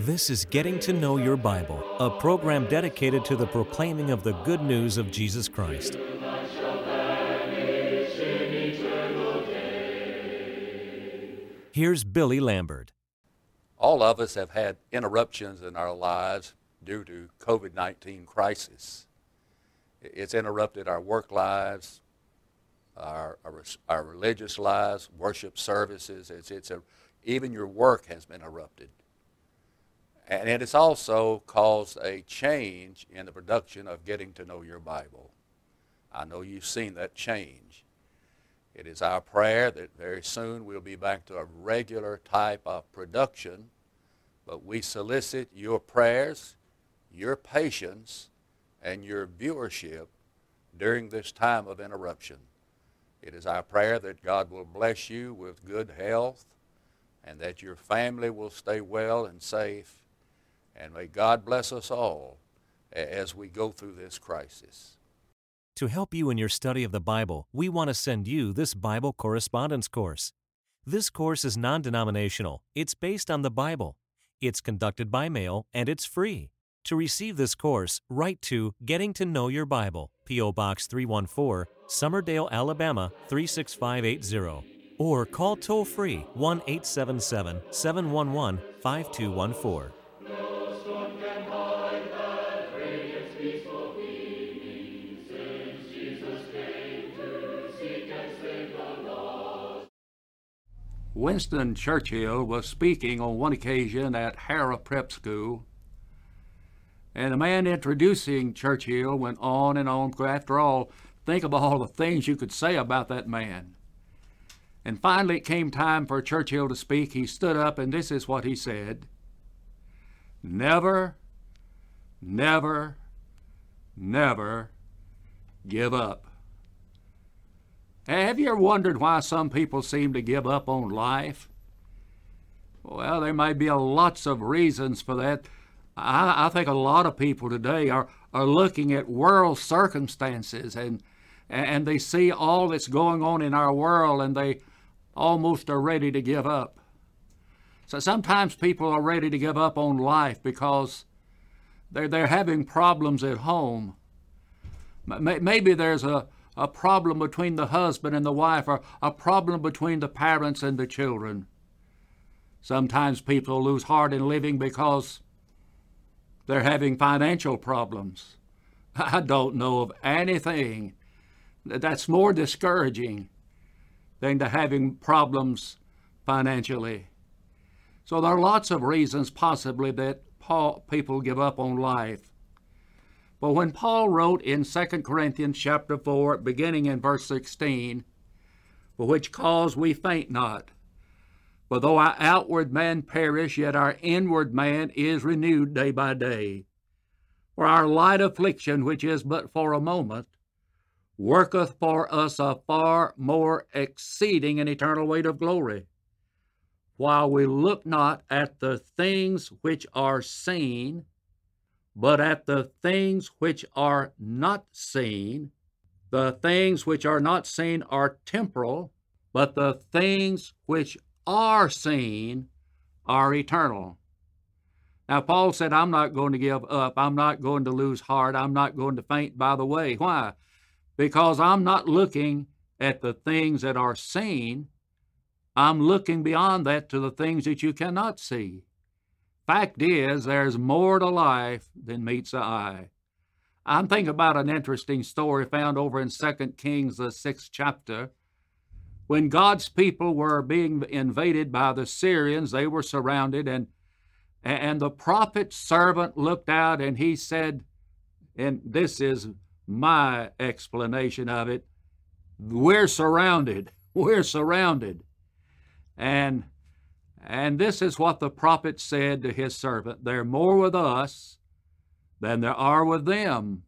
This is Getting to Know Your Bible, a program dedicated to the proclaiming of the good news of Jesus Christ. Here's Billy Lambert. All of us have had interruptions in our lives due to COVID-19 crisis. It's interrupted our work lives, our religious lives, worship services. Even your work has been interrupted. And it has also caused a change in the production of Getting to Know Your Bible. I know you've seen that change. It is our prayer that very soon we'll be back to a regular type of production, but we solicit your prayers, your patience, and your viewership during this time of interruption. It is our prayer that God will bless you with good health and that your family will stay well and safe. And may God bless us all as we go through this crisis. To help you in your study of the Bible, we want to send you this Bible correspondence course. This course is non-denominational. It's based on the Bible. It's conducted by mail, and it's free. To receive this course, write to Getting to Know Your Bible, P.O. Box 314, Summerdale, Alabama 36580, or call toll-free 1-877-711-5214. Winston Churchill was speaking on one occasion at Harrah Prep School, and the man introducing Churchill went on and on. After all, think of all the things you could say about that man. And finally it came time for Churchill to speak. He stood up, and this is what he said: "Never, never, never give up." Have you ever wondered why some people seem to give up on life? Well, there may be lots of reasons for that. I think a lot of people today are looking at world circumstances and they see all that's going on in our world, and they almost are ready to give up. So sometimes people are ready to give up on life because they're having problems at home. Maybe there's a problem between the husband and the wife, or a problem between the parents and the children. Sometimes people lose heart in living because they're having financial problems. I don't know of anything that's more discouraging than to having problems financially. So there are lots of reasons possibly that people give up on life. But when Paul wrote in 2 Corinthians chapter 4, beginning in verse 16, "For which cause we faint not, for though our outward man perish, yet our inward man is renewed day by day. For our light affliction, which is but for a moment, worketh for us a far more exceeding and eternal weight of glory, while we look not at the things which are seen, but at the things which are not seen. The things which are not seen are temporal, but the things which are seen are eternal." Now, Paul said, I'm not going to give up. I'm not going to lose heart. I'm not going to faint by the way. Why? Because I'm not looking at the things that are seen. I'm looking beyond that to the things that you cannot see. Fact is, there's more to life than meets the eye. I'm thinking about an interesting story found over in 2 Kings, the 6th chapter. When God's people were being invaded by the Syrians, they were surrounded, and the prophet's servant looked out, and he said, and this is my explanation of it, "We're surrounded. We're surrounded." And this is what the prophet said to his servant: "There are more with us than there are with them."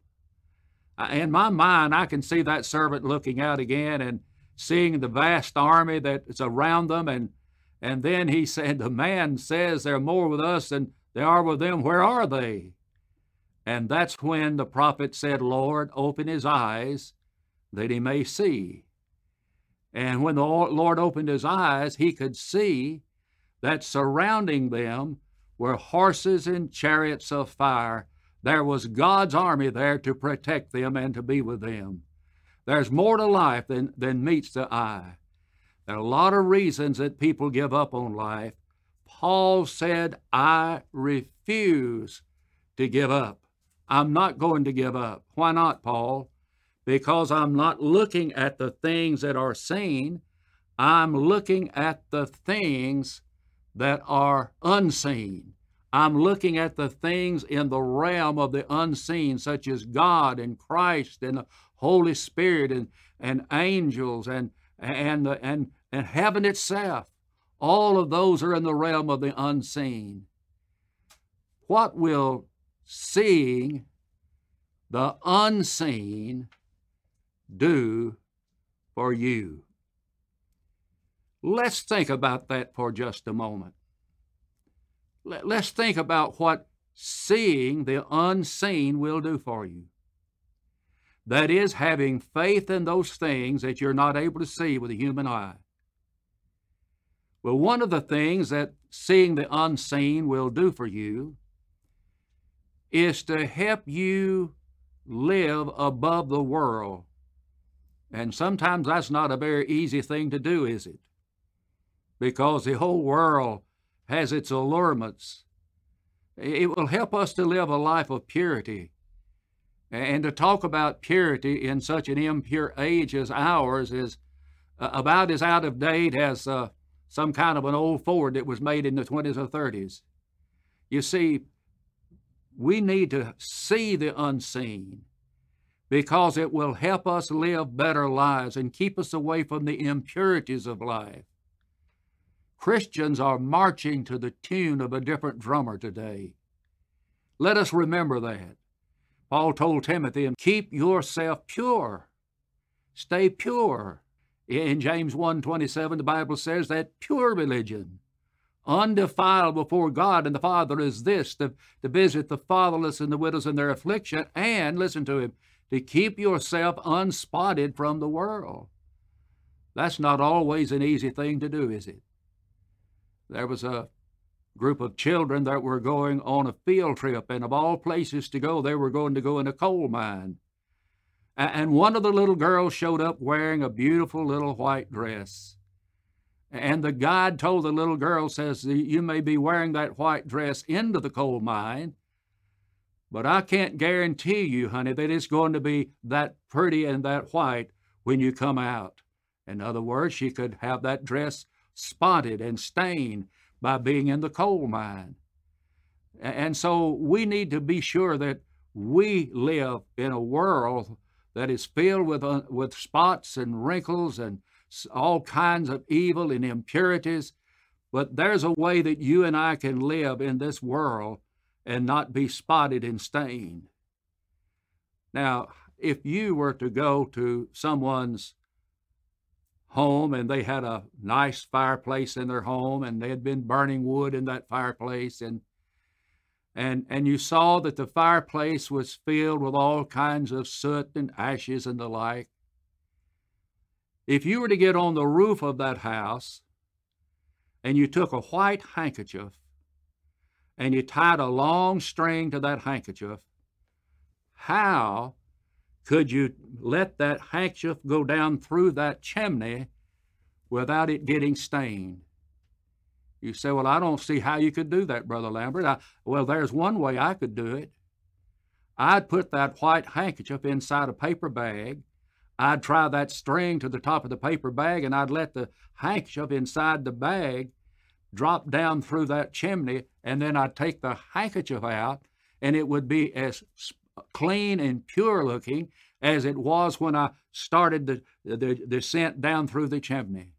In my mind, I can see that servant looking out again and seeing the vast army that is around them. And then he said, the man says, "There are more with us than there are with them. Where are they?" And that's when the prophet said, Lord, open his eyes that he may see. And when the Lord opened his eyes, he could see that surrounding them were horses and chariots of fire. There was God's army there to protect them and to be with them. There's more to life than meets the eye. There are a lot of reasons that people give up on life. Paul said, I refuse to give up. I'm not going to give up. Why not, Paul? Because I'm not looking at the things that are seen. I'm looking at the things that are unseen. I'm looking at the things in the realm of the unseen, such as God and Christ and the Holy Spirit and angels and heaven itself. All of those are in the realm of the unseen. What will seeing the unseen do for you? Let's think about that for just a moment. Let's think about what seeing the unseen will do for you. That is, having faith in those things that you're not able to see with the human eye. Well, one of the things that seeing the unseen will do for you is to help you live above the world. And sometimes that's not a very easy thing to do, is it? Because the whole world has its allurements. It will help us to live a life of purity and to talk about purity in such an impure age as ours is about as out of date as some kind of an old Ford that was made in the 20s or 30s. You see, we need to see the unseen because it will help us live better lives and keep us away from the impurities of life. Christians are marching to the tune of a different drummer today. Let us remember that. Paul told Timothy, keep yourself pure. Stay pure. In James 1:27, the Bible says that pure religion, undefiled before God and the Father, is this, to visit the fatherless and the widows in their affliction, and, listen to him, to keep yourself unspotted from the world. That's not always an easy thing to do, is it? There was a group of children that were going on a field trip, and of all places to go, they were going to go in a coal mine. And one of the little girls showed up wearing a beautiful little white dress. And the guide told the little girl, says, you may be wearing that white dress into the coal mine, but I can't guarantee you, honey, that it's going to be that pretty and that white when you come out. In other words, she could have that dress spotted and stained by being in the coal mine. And so we need to be sure that we live in a world that is filled with spots and wrinkles and all kinds of evil and impurities. But there's a way that you and I can live in this world and not be spotted and stained. Now, if you were to go to someone's home and they had a nice fireplace in their home and they had been burning wood in that fireplace and you saw that the fireplace was filled with all kinds of soot and ashes and the like. If you were to get on the roof of that house and you took a white handkerchief and you tied a long string to that handkerchief, how could you let that handkerchief go down through that chimney without it getting stained? You say, well, I don't see how you could do that, Brother Lambert. Well, there's one way I could do it. I'd put that white handkerchief inside a paper bag. I'd tie that string to the top of the paper bag, and I'd let the handkerchief inside the bag drop down through that chimney, and then I'd take the handkerchief out, and it would be as clean and pure looking as it was when I started the descent down through the chimney.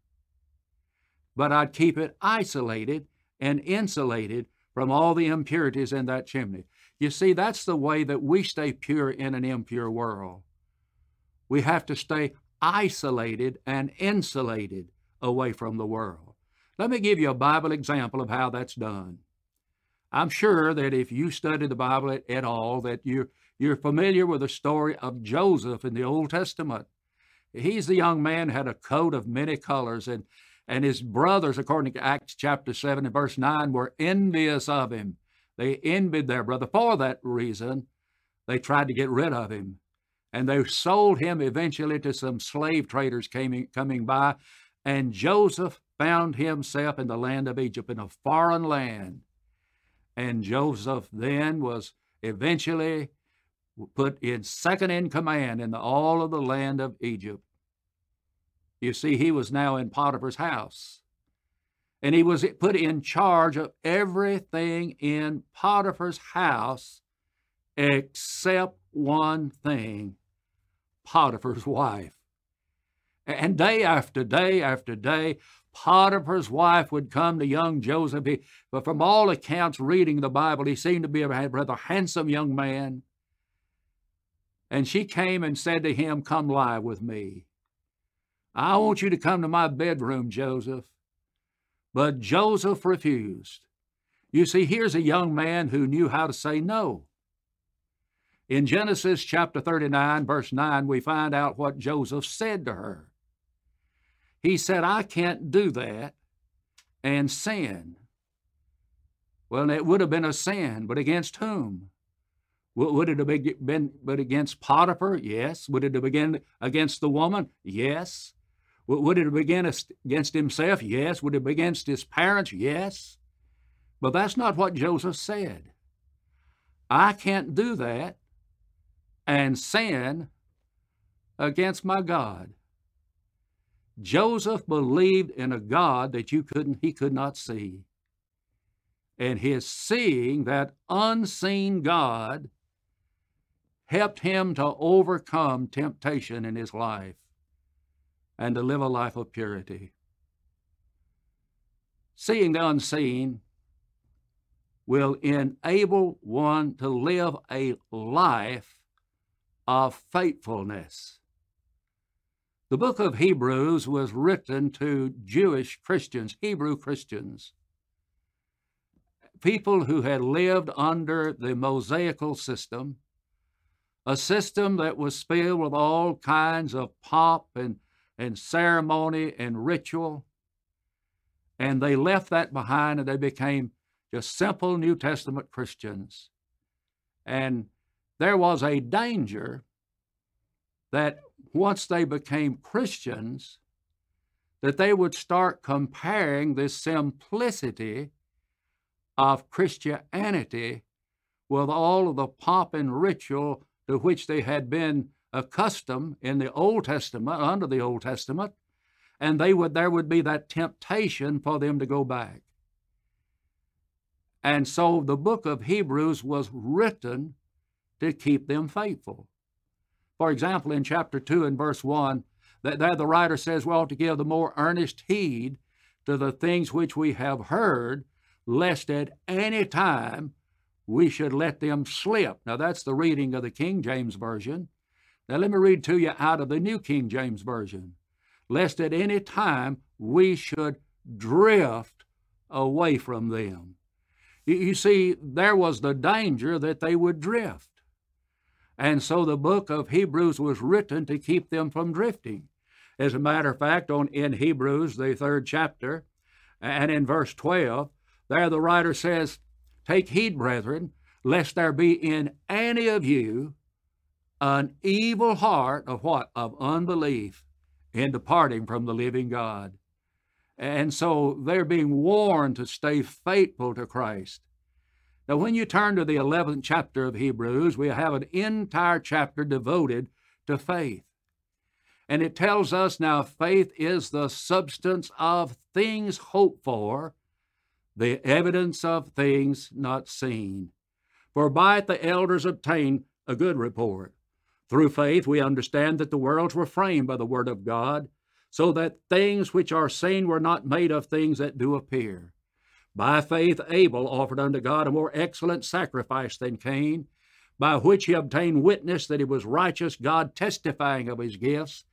But I'd keep it isolated and insulated from all the impurities in that chimney. You see, that's the way that we stay pure in an impure world. We have to stay isolated and insulated away from the world. Let me give you a Bible example of how that's done. I'm sure that if you study the Bible at all, that you're familiar with the story of Joseph in the Old Testament. He's the young man who had a coat of many colors, and his brothers, according to Acts chapter 7 and verse 9, were envious of him. They envied their brother. For that reason, they tried to get rid of him, and they sold him eventually to some slave traders coming by, and Joseph found himself in the land of Egypt, in a foreign land. And Joseph then was eventually put in second in command in all of the land of Egypt. You see, he was now in Potiphar's house, and he was put in charge of everything in Potiphar's house except one thing: Potiphar's wife. And day after day after day, Potiphar's wife would come to young Joseph. But from all accounts, reading the Bible, he seemed to be a rather handsome young man. And she came and said to him, "Come lie with me. I want you to come to my bedroom, Joseph." But Joseph refused. You see, here's a young man who knew how to say no. In Genesis chapter 39, verse 9, we find out what Joseph said to her. He said, "I can't do that," and sin. Well, it would have been a sin, but against whom? Would it have been but against Potiphar? Yes. Would it have been against the woman? Yes. Would it have been against himself? Yes. Would it have been against his parents? Yes. But that's not what Joseph said. "I can't do that and sin against my God." Joseph believed in a God that he could not see. And his seeing that unseen God helped him to overcome temptation in his life and to live a life of purity. Seeing the unseen will enable one to live a life of faithfulness. The book of Hebrews was written to Jewish Christians, Hebrew Christians, people who had lived under the Mosaical system, a system that was filled with all kinds of pomp and ceremony and ritual. And they left that behind, and they became just simple New Testament Christians. And there was a danger that once they became Christians, that they would start comparing this simplicity of Christianity with all of the pomp and ritual to which they had been accustomed in the Old Testament, under the Old Testament, and there would be that temptation for them to go back. And so the book of Hebrews was written to keep them faithful. For example, in chapter 2 and verse 1, there the writer says, "We ought to give the more earnest heed to the things which we have heard, lest at any time we should let them slip." Now, that's the reading of the King James Version. Now, let me read to you out of the New King James Version. "Lest at any time we should drift away from them." You see, there was the danger that they would drift. And so the book of Hebrews was written to keep them from drifting. As a matter of fact, in Hebrews, the 3rd chapter, and in verse 12, there the writer says, "Take heed, brethren, lest there be in any of you an evil heart" of what? Of unbelief in departing from the living God. And so they're being warned to stay faithful to Christ. Now, when you turn to the 11th chapter of Hebrews, we have an entire chapter devoted to faith. And it tells us now faith is the substance of things hoped for, the evidence of things not seen. For by it the elders obtained a good report. Through faith we understand that the worlds were framed by the word of God, so that things which are seen were not made of things that do appear. By faith Abel offered unto God a more excellent sacrifice than Cain, by which he obtained witness that he was righteous, God testifying of his gifts,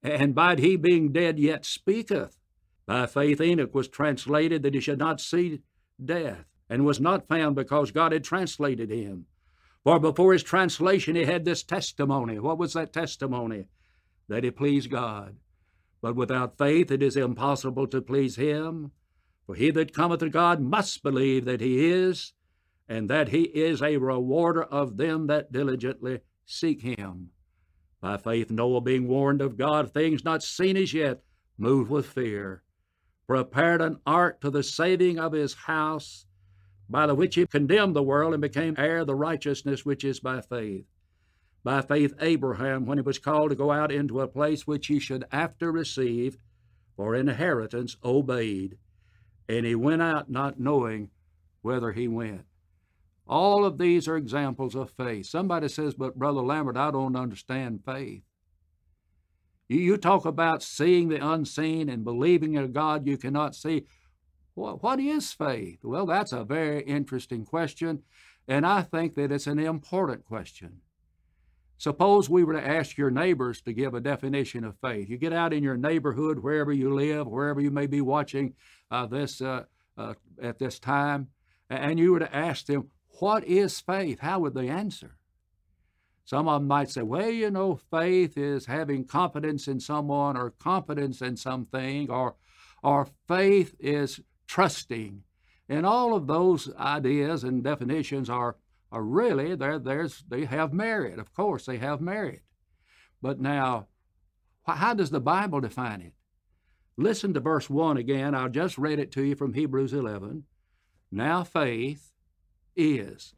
and by it he being dead yet speaketh. By faith Enoch was translated that he should not see death, and was not found because God had translated him. For before his translation, he had this testimony. What was that testimony? That he pleased God. But without faith, it is impossible to please him. For he that cometh to God must believe that he is, and that he is a rewarder of them that diligently seek him. By faith, Noah, being warned of God, things not seen as yet, moved with fear, prepared an ark to the saving of his house, by the which he condemned the world and became heir of the righteousness which is by faith. By faith, Abraham, when he was called to go out into a place which he should after receive for inheritance, obeyed. And he went out not knowing whether he went. All of these are examples of faith. Somebody says, but Brother Lambert, I don't understand faith. You talk about seeing the unseen and believing in a God you cannot see. What is faith? Well, that's a very interesting question, and I think that it's an important question. Suppose we were to ask your neighbors to give a definition of faith. You get out in your neighborhood, wherever you live, wherever you may be watching this at this time, and you were to ask them, what is faith? How would they answer? Some of them might say, well, you know, faith is having confidence in someone or confidence in something, or faith is trusting. And all of those ideas and definitions are really, they have merit. Of course, they have merit. But now, how does the Bible define it? Listen to verse 1 again. I'll just read it to you from Hebrews 11. Now faith is.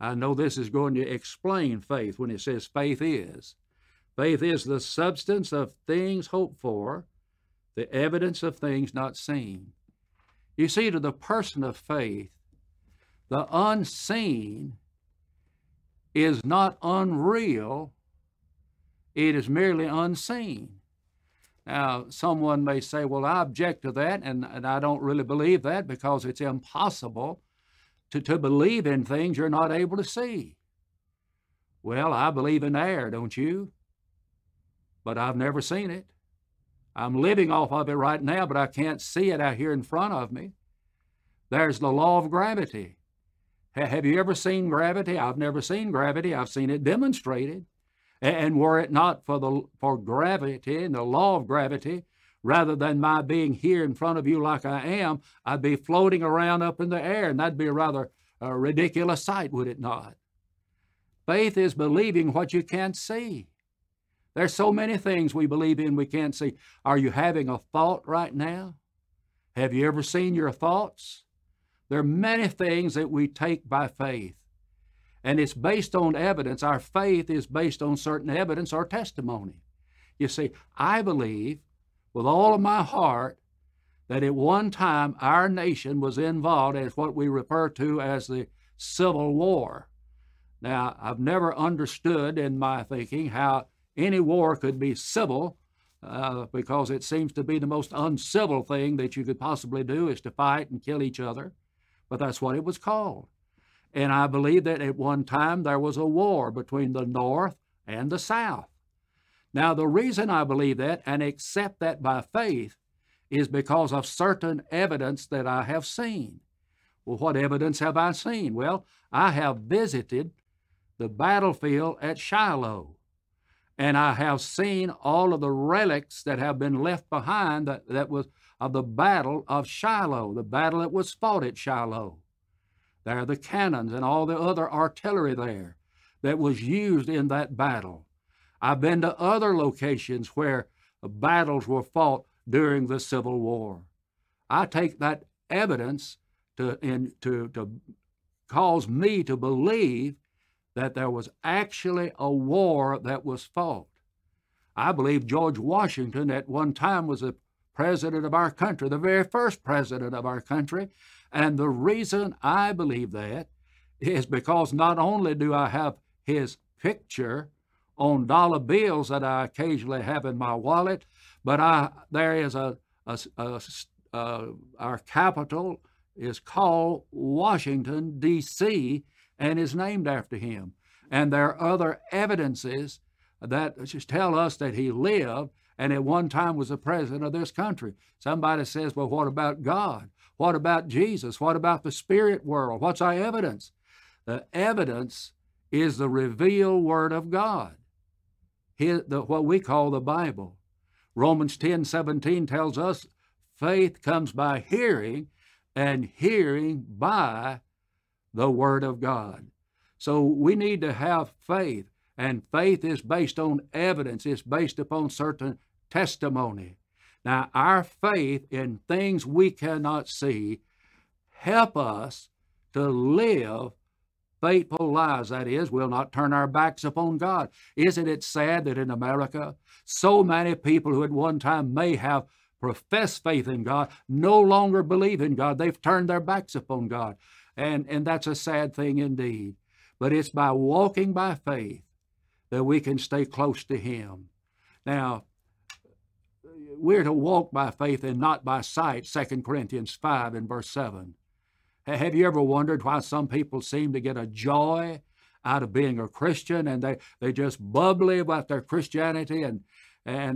I know this is going to explain faith when it says faith is. Faith is the substance of things hoped for, the evidence of things not seen. You see, to the person of faith, the unseen is not unreal. It is merely unseen. Now, someone may say, well, I object to that, and I don't really believe that because it's impossible to believe in things you're not able to see. Well, I believe in air, don't you? But I've never seen it. I'm living off of it right now, but I can't see it out here in front of me. There's the law of gravity. Have you ever seen gravity? I've never seen gravity. I've seen it demonstrated. And were it not for gravity and the law of gravity, rather than my being here in front of you like I am, I'd be floating around up in the air, and that'd be a rather ridiculous sight, would it not? Faith is believing what you can't see. There's so many things we believe in we can't see. Are you having a thought right now? Have you ever seen your thoughts? There are many things that we take by faith, and it's based on evidence. Our faith is based on certain evidence or testimony. You see, I believe with all of my heart that at one time our nation was involved in what we refer to as the Civil War. Now, I've never understood in my thinking how any war could be civil because it seems to be the most uncivil thing that you could possibly do is to fight and kill each other, but that's what it was called. And I believe that at one time there was a war between the North and the South. Now, the reason I believe that and accept that by faith is because of certain evidence that I have seen. Well, what evidence have I seen? Well, I have visited the battlefield at Shiloh, and I have seen all of the relics that have been left behind that was of the battle of Shiloh, the battle that was fought at Shiloh. There are the cannons and all the other artillery there that was used in that battle. I've been to other locations where battles were fought during the Civil War. I take that evidence to cause me to believe that there was actually a war that was fought. I believe George Washington at one time was the president of our country, the very first president of our country. And the reason I believe that is because not only do I have his picture on dollar bills that I occasionally have in my wallet, but our capital is called Washington, D.C., and is named after him. And there are other evidences that tell us that he lived and at one time was the president of this country. Somebody says, well, what about God? What about Jesus? What about the spirit world? What's our evidence? The evidence is the revealed Word of God, what we call the Bible. Romans 10:17 tells us faith comes by hearing, and hearing by the Word of God. So we need to have faith, and faith is based on evidence. It's based upon certain testimony. Now, our faith in things we cannot see help us to live faithful lives. That is, we'll not turn our backs upon God. Isn't it sad that in America, so many people who at one time may have professed faith in God no longer believe in God? They've turned their backs upon God. And that's a sad thing indeed. But it's by walking by faith that we can stay close to Him. Now, we're to walk by faith and not by sight, 2 Corinthians 5 and verse 7. Have you ever wondered why some people seem to get a joy out of being a Christian, and they just bubbly about their Christianity, and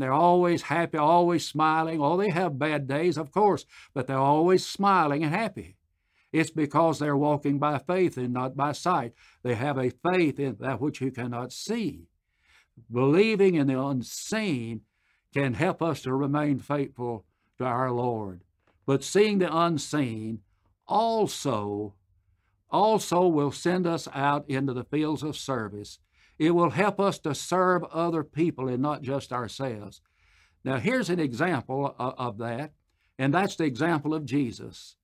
they're always happy, always smiling? Oh, they have bad days, of course, but they're always smiling and happy. It's because they're walking by faith and not by sight. They have a faith in that which you cannot see. Believing in the unseen can help us to remain faithful to our Lord. But seeing the unseen also will send us out into the fields of service. It will help us to serve other people and not just ourselves. Now, here's an example of that, and that's the example of Jesus.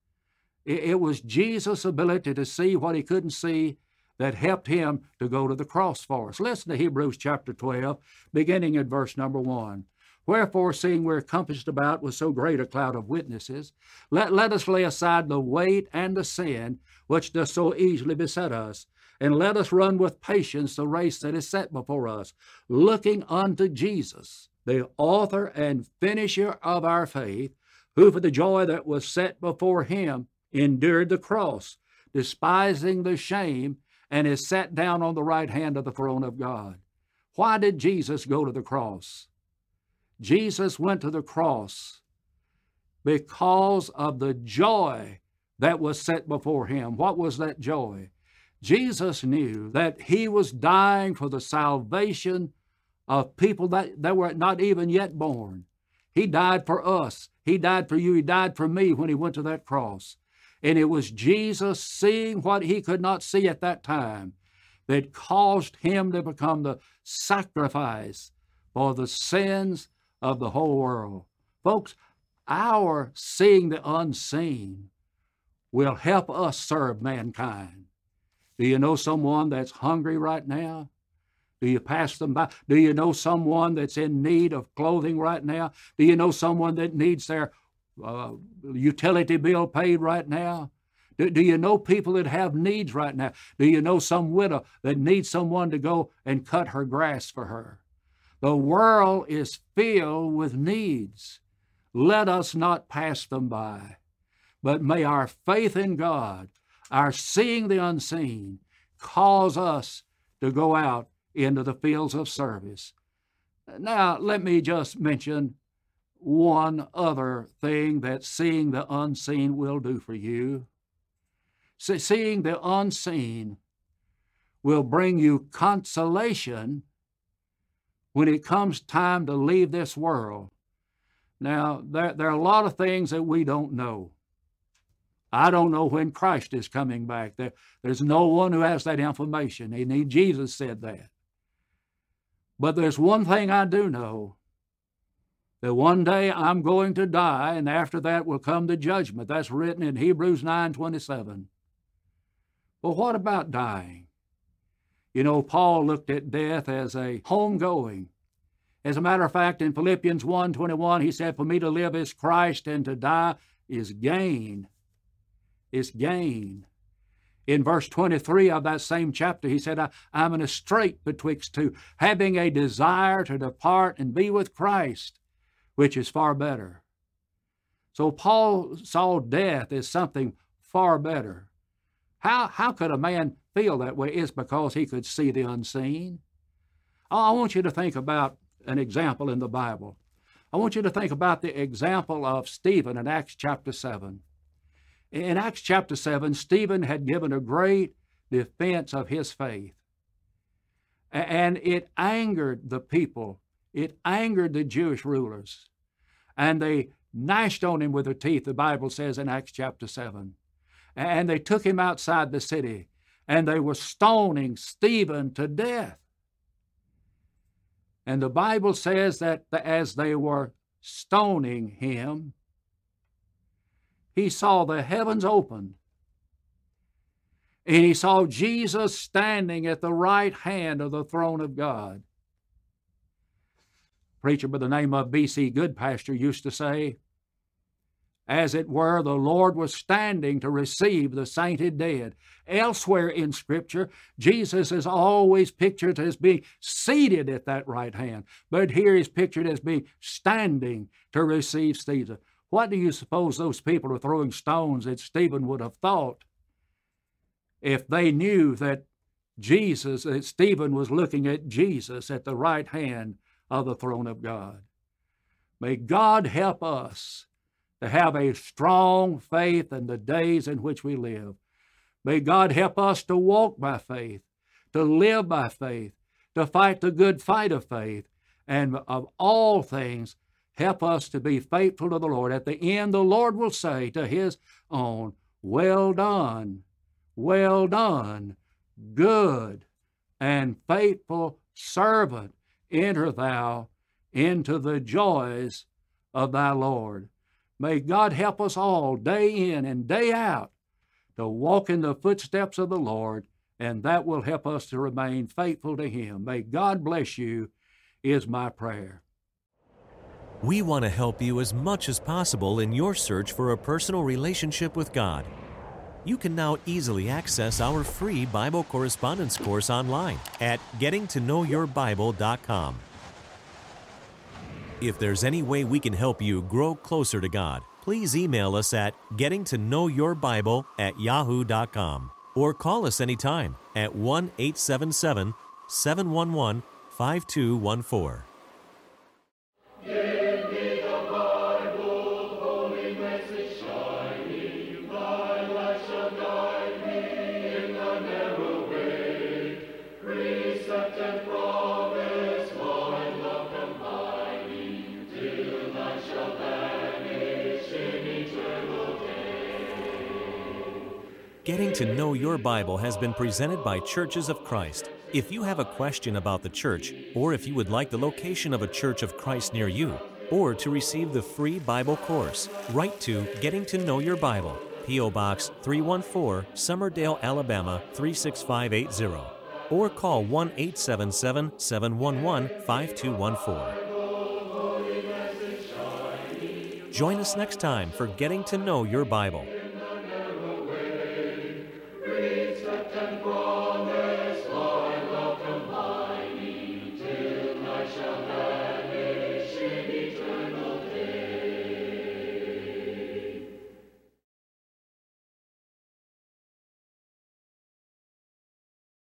It was Jesus' ability to see what He couldn't see that helped Him to go to the cross for us. Listen to Hebrews chapter 12, beginning at verse number 1. Wherefore, seeing we're compassed about with so great a cloud of witnesses, let us lay aside the weight and the sin which does so easily beset us, and let us run with patience the race that is set before us, looking unto Jesus, the author and finisher of our faith, who for the joy that was set before Him endured the cross, despising the shame, and is set down on the right hand of the throne of God. Why did Jesus go to the cross? Jesus went to the cross because of the joy that was set before Him. What was that joy? Jesus knew that He was dying for the salvation of people that were not even yet born. He died for us. He died for you. He died for me when He went to that cross. And it was Jesus seeing what He could not see at that time that caused Him to become the sacrifice for the sins of the whole world. Folks, our seeing the unseen will help us serve mankind. Do you know someone that's hungry right now? Do you pass them by? Do you know someone that's in need of clothing right now? Do you know someone that needs their utility bill paid right now? Do you know people that have needs right now? Do you know some widow that needs someone to go and cut her grass for her? The world is filled with needs. Let us not pass them by, but may our faith in God, our seeing the unseen, cause us to go out into the fields of service. Now, let me just mention one other thing that seeing the unseen will do for you. Seeing the unseen will bring you consolation when it comes time to leave this world. Now, there are a lot of things that we don't know. I don't know when Christ is coming back. There's no one who has that information. And Jesus said that. But there's one thing I do know, that one day I'm going to die, and after that will come the judgment. That's written in Hebrews 9:27. But what about dying? You know, Paul looked at death as a homegoing. As a matter of fact, in Philippians 1:21, he said, "For me to live is Christ, and to die is gain." Is gain. In verse 23 of that same chapter, he said, I'm in a strait betwixt two, having a desire to depart and be with Christ, which is far better. So Paul saw death as something far better. How could a man feel that way? It's because he could see the unseen. I want you to think about an example in the Bible. I want you to think about the example of Stephen in Acts chapter 7. In Acts chapter 7, Stephen had given a great defense of his faith. And it angered the people. It angered the Jewish rulers. And they gnashed on him with their teeth, the Bible says in Acts chapter 7. And they took him outside the city, and they were stoning Stephen to death. And the Bible says that as they were stoning him, he saw the heavens opened, and he saw Jesus standing at the right hand of the throne of God. A preacher by the name of B.C. Goodpasture used to say, as it were, the Lord was standing to receive the sainted dead. Elsewhere in Scripture, Jesus is always pictured as being seated at that right hand, but here he's pictured as being standing to receive Stephen. What do you suppose those people were throwing stones at Stephen would have thought if they knew that Stephen was looking at Jesus at the right hand of the throne of God? May God help us to have a strong faith in the days in which we live. May God help us to walk by faith, to live by faith, to fight the good fight of faith, and of all things, help us to be faithful to the Lord. At the end, the Lord will say to his own, well done, good and faithful servant, enter thou into the joys of thy Lord. May God help us all day in and day out to walk in the footsteps of the Lord, and that will help us to remain faithful to him. May God bless you, is my prayer. We want to help you as much as possible in your search for a personal relationship with God. You can now easily access our free Bible correspondence course online at gettingtoknowyourbible.com. If there's any way we can help you grow closer to God, please email us at gettingtoknowyourbible@yahoo.com or call us anytime at 1-877-711-5214. Getting to Know Your Bible has been presented by Churches of Christ. If you have a question about the church, or if you would like the location of a Church of Christ near you, or to receive the free Bible course, write to Getting to Know Your Bible, P.O. Box 314, Summerdale, Alabama 36580, or call 1-877-711-5214. Join us next time for Getting to Know Your Bible.